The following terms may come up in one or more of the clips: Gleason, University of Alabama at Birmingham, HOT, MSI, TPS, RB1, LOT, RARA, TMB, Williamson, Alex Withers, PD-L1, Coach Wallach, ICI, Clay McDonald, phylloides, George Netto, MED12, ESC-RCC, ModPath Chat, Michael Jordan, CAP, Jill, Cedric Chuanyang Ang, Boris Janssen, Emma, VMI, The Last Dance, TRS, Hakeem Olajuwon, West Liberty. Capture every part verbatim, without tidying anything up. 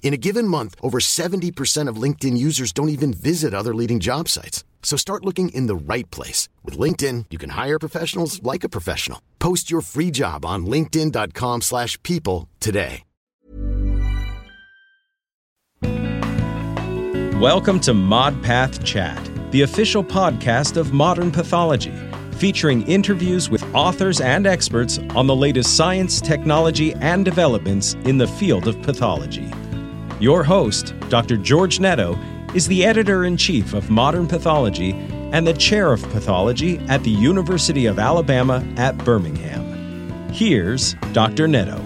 In a given month, over seventy percent of LinkedIn users don't even visit other leading job sites. So start looking in the right place. With LinkedIn, you can hire professionals like a professional. Post your free job on linkedin dot com slash people today. Welcome to ModPath Chat, the official podcast of Modern Pathology, featuring interviews with authors and experts on the latest science, technology, and developments in the field of pathology. Your host, Doctor George Netto, is the editor-in-chief of Modern Pathology and the chair of pathology at the University of Alabama at Birmingham. Here's Doctor Netto.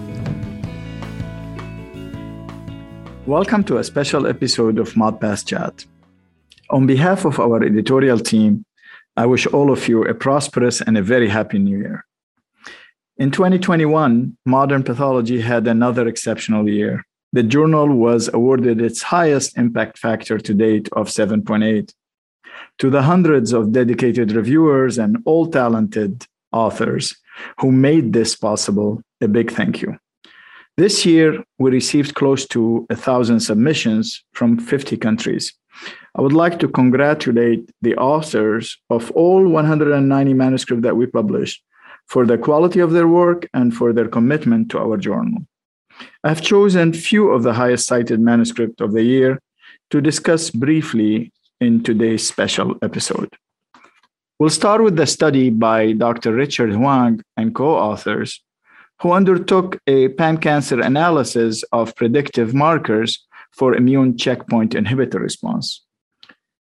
Welcome to a special episode of ModPath Chat. On behalf of our editorial team, I wish all of you a prosperous and a very happy new year. In twenty twenty-one, Modern Pathology had another exceptional year. The journal was awarded its highest impact factor to date of seven point eight. To the hundreds of dedicated reviewers and all talented authors who made this possible, a big thank you. This year, we received close to one thousand submissions from fifty countries. I would like to congratulate the authors of all one hundred ninety manuscripts that we published for the quality of their work and for their commitment to our journal. I've chosen few of the highest cited manuscripts of the year to discuss briefly in today's special episode. We'll start with the study by Doctor Richard Huang and co-authors, who undertook a pan-cancer analysis of predictive markers for immune checkpoint inhibitor response.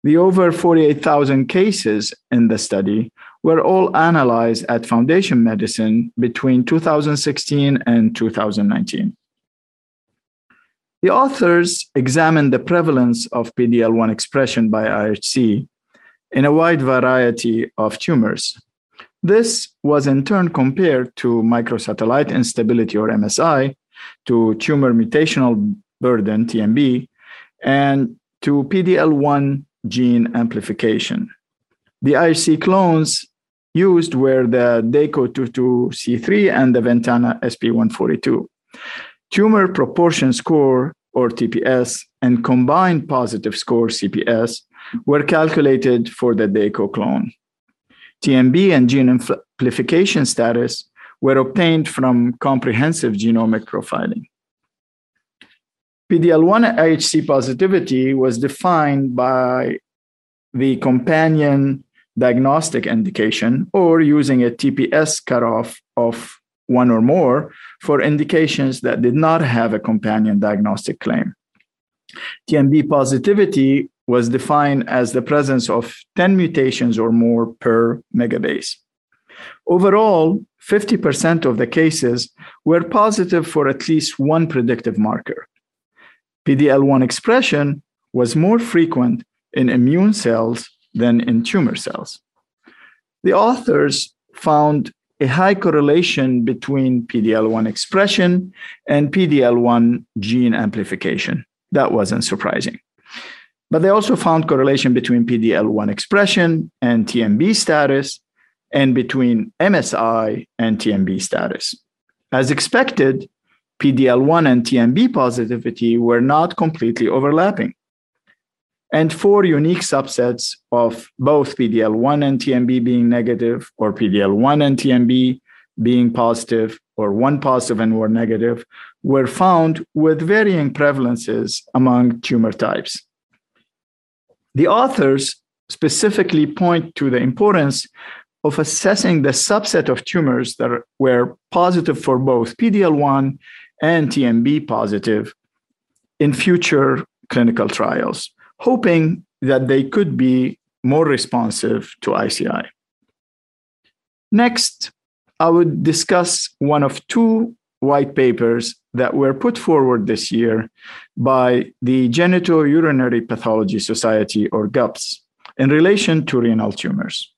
The over forty-eight thousand cases in the study were all analyzed at Foundation Medicine between two thousand sixteen and two thousand nineteen. The authors examined the prevalence of P D L one expression by I H C in a wide variety of tumors. This was in turn compared to microsatellite instability, or M S I, to tumor mutational burden, T M B, and to P D L one gene amplification. The I H C clones used were the Dako twenty-two C three and the Ventana S P one forty-two. Tumor proportion score, or T P S, and combined positive score, C P S, were calculated for the Dako clone. T M B and gene amplification status were obtained from comprehensive genomic profiling. P D L one I H C positivity was defined by the companion diagnostic indication, or using a T P S cutoff of one or more for indications that did not have a companion diagnostic claim. T M B positivity was defined as the presence of ten mutations or more per megabase. Overall, fifty percent of the cases were positive for at least one predictive marker. P D L one expression was more frequent in immune cells than in tumor cells. The authors found a high correlation between P D L one expression and P D L one gene amplification. That wasn't surprising. But they also found correlation between P D L one expression and T M B status, and between M S I and T M B status. As expected, P D L one and T M B positivity were not completely overlapping. And four unique subsets of both P D L one and T M B being negative, or P D L one and T M B being positive, or one positive and one negative, were found with varying prevalences among tumor types. The authors specifically point to the importance of assessing the subset of tumors that were positive for both P D L one and T M B positive in future clinical trials, hoping that they could be more responsive to I C I. Next, I would discuss one of two white papers that were put forward this year by the Genitourinary Pathology Society, or GUPS, in relation to renal tumors.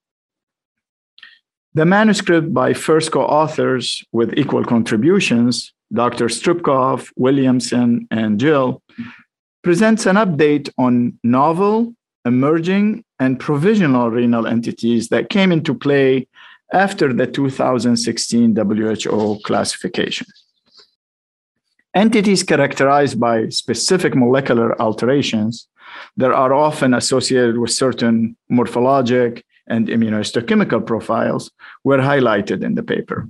The manuscript by first co-authors with equal contributions, Doctor Strupkov, Williamson, and Jill, presents an update on novel, emerging, and provisional renal entities that came into play after the two thousand sixteen W H O classification. Entities characterized by specific molecular alterations that are often associated with certain morphologic and immunohistochemical profiles were highlighted in the paper.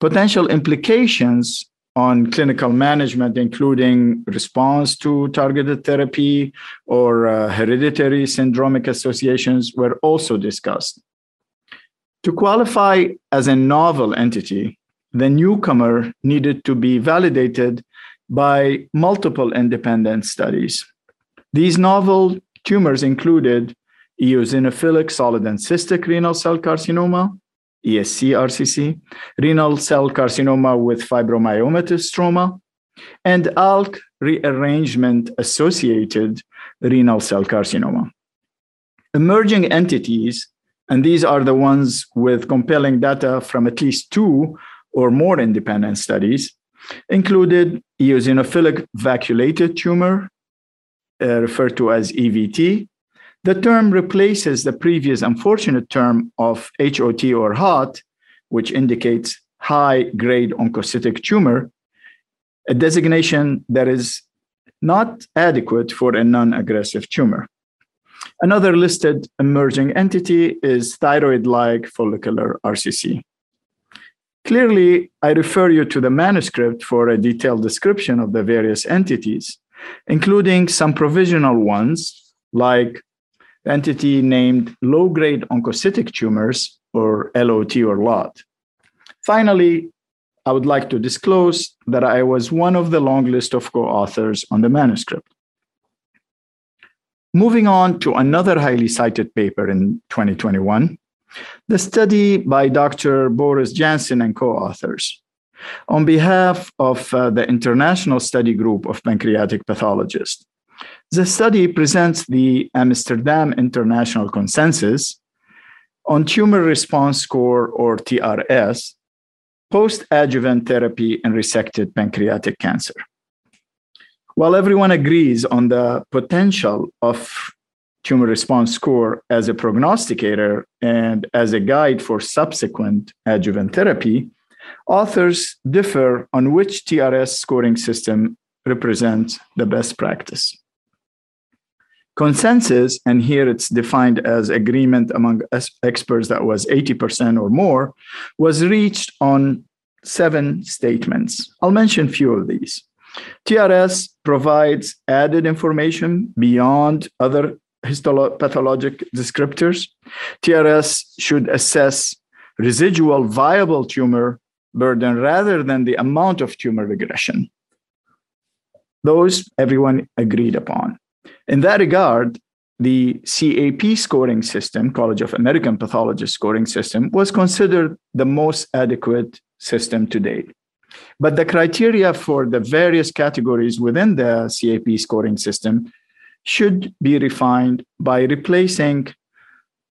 Potential implications on clinical management, including response to targeted therapy or uh, hereditary syndromic associations, were also discussed. To qualify as a novel entity, the newcomer needed to be validated by multiple independent studies. These novel tumors included eosinophilic solid and cystic renal cell carcinoma, E S C R C C, renal cell carcinoma with fibromyomatous stroma, and ALK rearrangement-associated renal cell carcinoma. Emerging entities, and these are the ones with compelling data from at least two or more independent studies, included eosinophilic vacuolated tumor, uh, referred to as E V T. The term replaces the previous unfortunate term of H O T or HOT, which indicates high-grade oncocytic tumor, a designation that is not adequate for a non-aggressive tumor. Another listed emerging entity is thyroid-like follicular R C C. Clearly, I refer you to the manuscript for a detailed description of the various entities, including some provisional ones like the entity named low-grade oncocytic tumors, or L O T or LOT. Finally, I would like to disclose that I was one of the long list of co-authors on the manuscript. Moving on to another highly cited paper in twenty twenty-one, the study by Doctor Boris Janssen and co-authors on behalf of uh, the International Study Group of Pancreatic Pathologists. The study presents the Amsterdam International Consensus on Tumor Response Score, or T R S, post-adjuvant therapy in resected pancreatic cancer. While everyone agrees on the potential of tumor response score as a prognosticator and as a guide for subsequent adjuvant therapy, authors differ on which T R S scoring system represents the best practice. Consensus, and here it's defined as agreement among experts that was eighty percent or more, was reached on seven statements. I'll mention a few of these. T R S provides added information beyond other histopathologic descriptors. T R S should assess residual viable tumor burden rather than the amount of tumor regression. Those everyone agreed upon. In that regard, the CAP scoring system, College of American Pathologists scoring system, was considered the most adequate system to date. But the criteria for the various categories within the CAP scoring system should be refined by replacing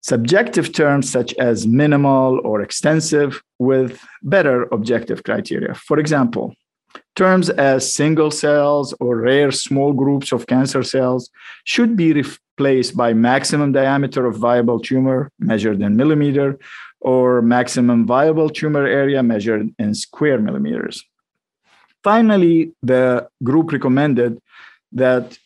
subjective terms such as minimal or extensive with better objective criteria. For example, terms as single cells or rare small groups of cancer cells should be replaced by maximum diameter of viable tumor measured in millimeter or maximum viable tumor area measured in square millimeters. Finally, the group recommended that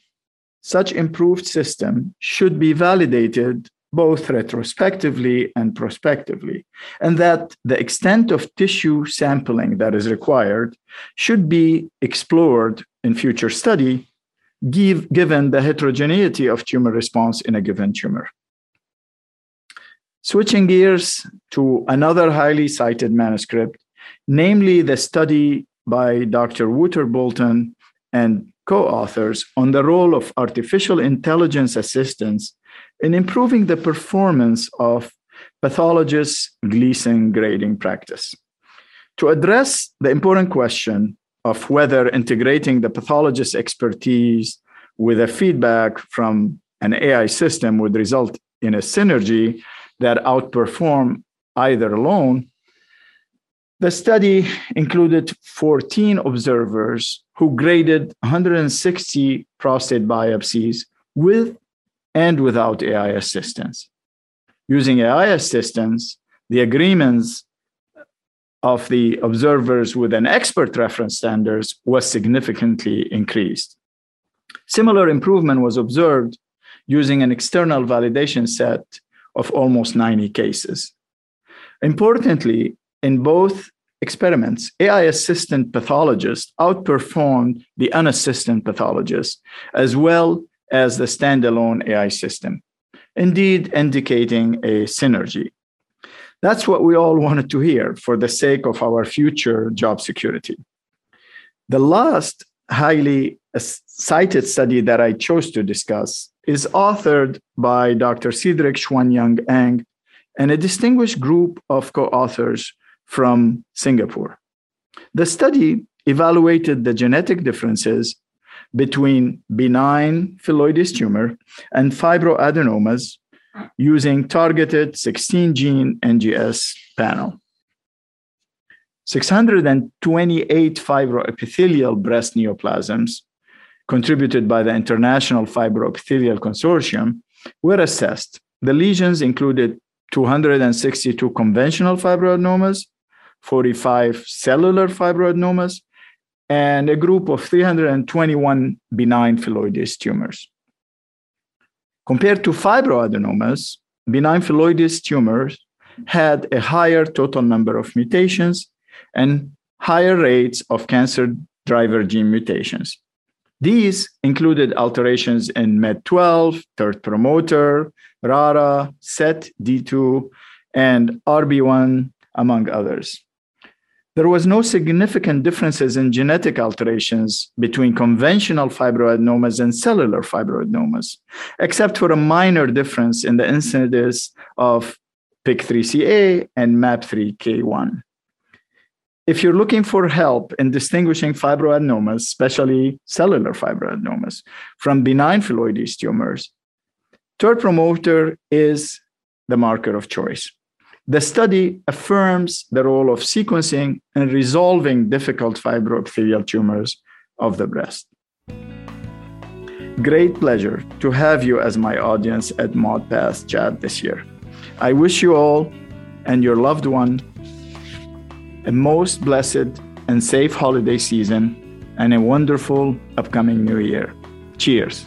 such improved system should be validated both retrospectively and prospectively, and that the extent of tissue sampling that is required should be explored in future study, give, given the heterogeneity of tumor response in a given tumor. Switching gears to another highly cited manuscript, namely the study by Doctor Wouter Bolton and co-authors on the role of artificial intelligence assistance in improving the performance of pathologists' Gleason grading practice. To address the important question of whether integrating the pathologist's expertise with a feedback from an A I system would result in a synergy that outperform either alone, the study included fourteen observers who graded one hundred sixty prostate biopsies with and without A I assistance. Using A I assistance, the agreements of the observers with an expert reference standards was significantly increased. Similar improvement was observed using an external validation set of almost ninety cases. Importantly, in both experiments, A I-assisted pathologists outperformed the unassisted pathologists, as well as the standalone A I system, indeed indicating a synergy. That's what we all wanted to hear for the sake of our future job security. The last highly cited study that I chose to discuss is authored by Doctor Cedric Chuanyang Ang and a distinguished group of co-authors from Singapore. The study evaluated the genetic differences between benign phylloides tumor and fibroadenomas using targeted sixteen-gene N G S panel. six hundred twenty-eight fibroepithelial breast neoplasms contributed by the International Fibroepithelial Consortium were assessed. The lesions included two hundred sixty-two conventional fibroadenomas, forty-five cellular fibroadenomas, and a group of three hundred twenty-one benign phylloides tumors. Compared to fibroadenomas, benign phylloides tumors had a higher total number of mutations and higher rates of cancer driver gene mutations. These included alterations in M E D twelve, TERT promoter, RARA, S E T D two, and R B one, among others. There was no significant differences in genetic alterations between conventional fibroadenomas and cellular fibroadenomas, except for a minor difference in the incidence of P I K three C A and M A P three K one. If you're looking for help in distinguishing fibroadenomas, especially cellular fibroadenomas, from benign phylloides tumors, TERT promoter is the marker of choice. The study affirms the role of sequencing in resolving difficult fibroepithelial tumors of the breast. Great pleasure to have you as my audience at ModPath Chat this year. I wish you all and your loved one a most blessed and safe holiday season, and a wonderful upcoming new year. Cheers.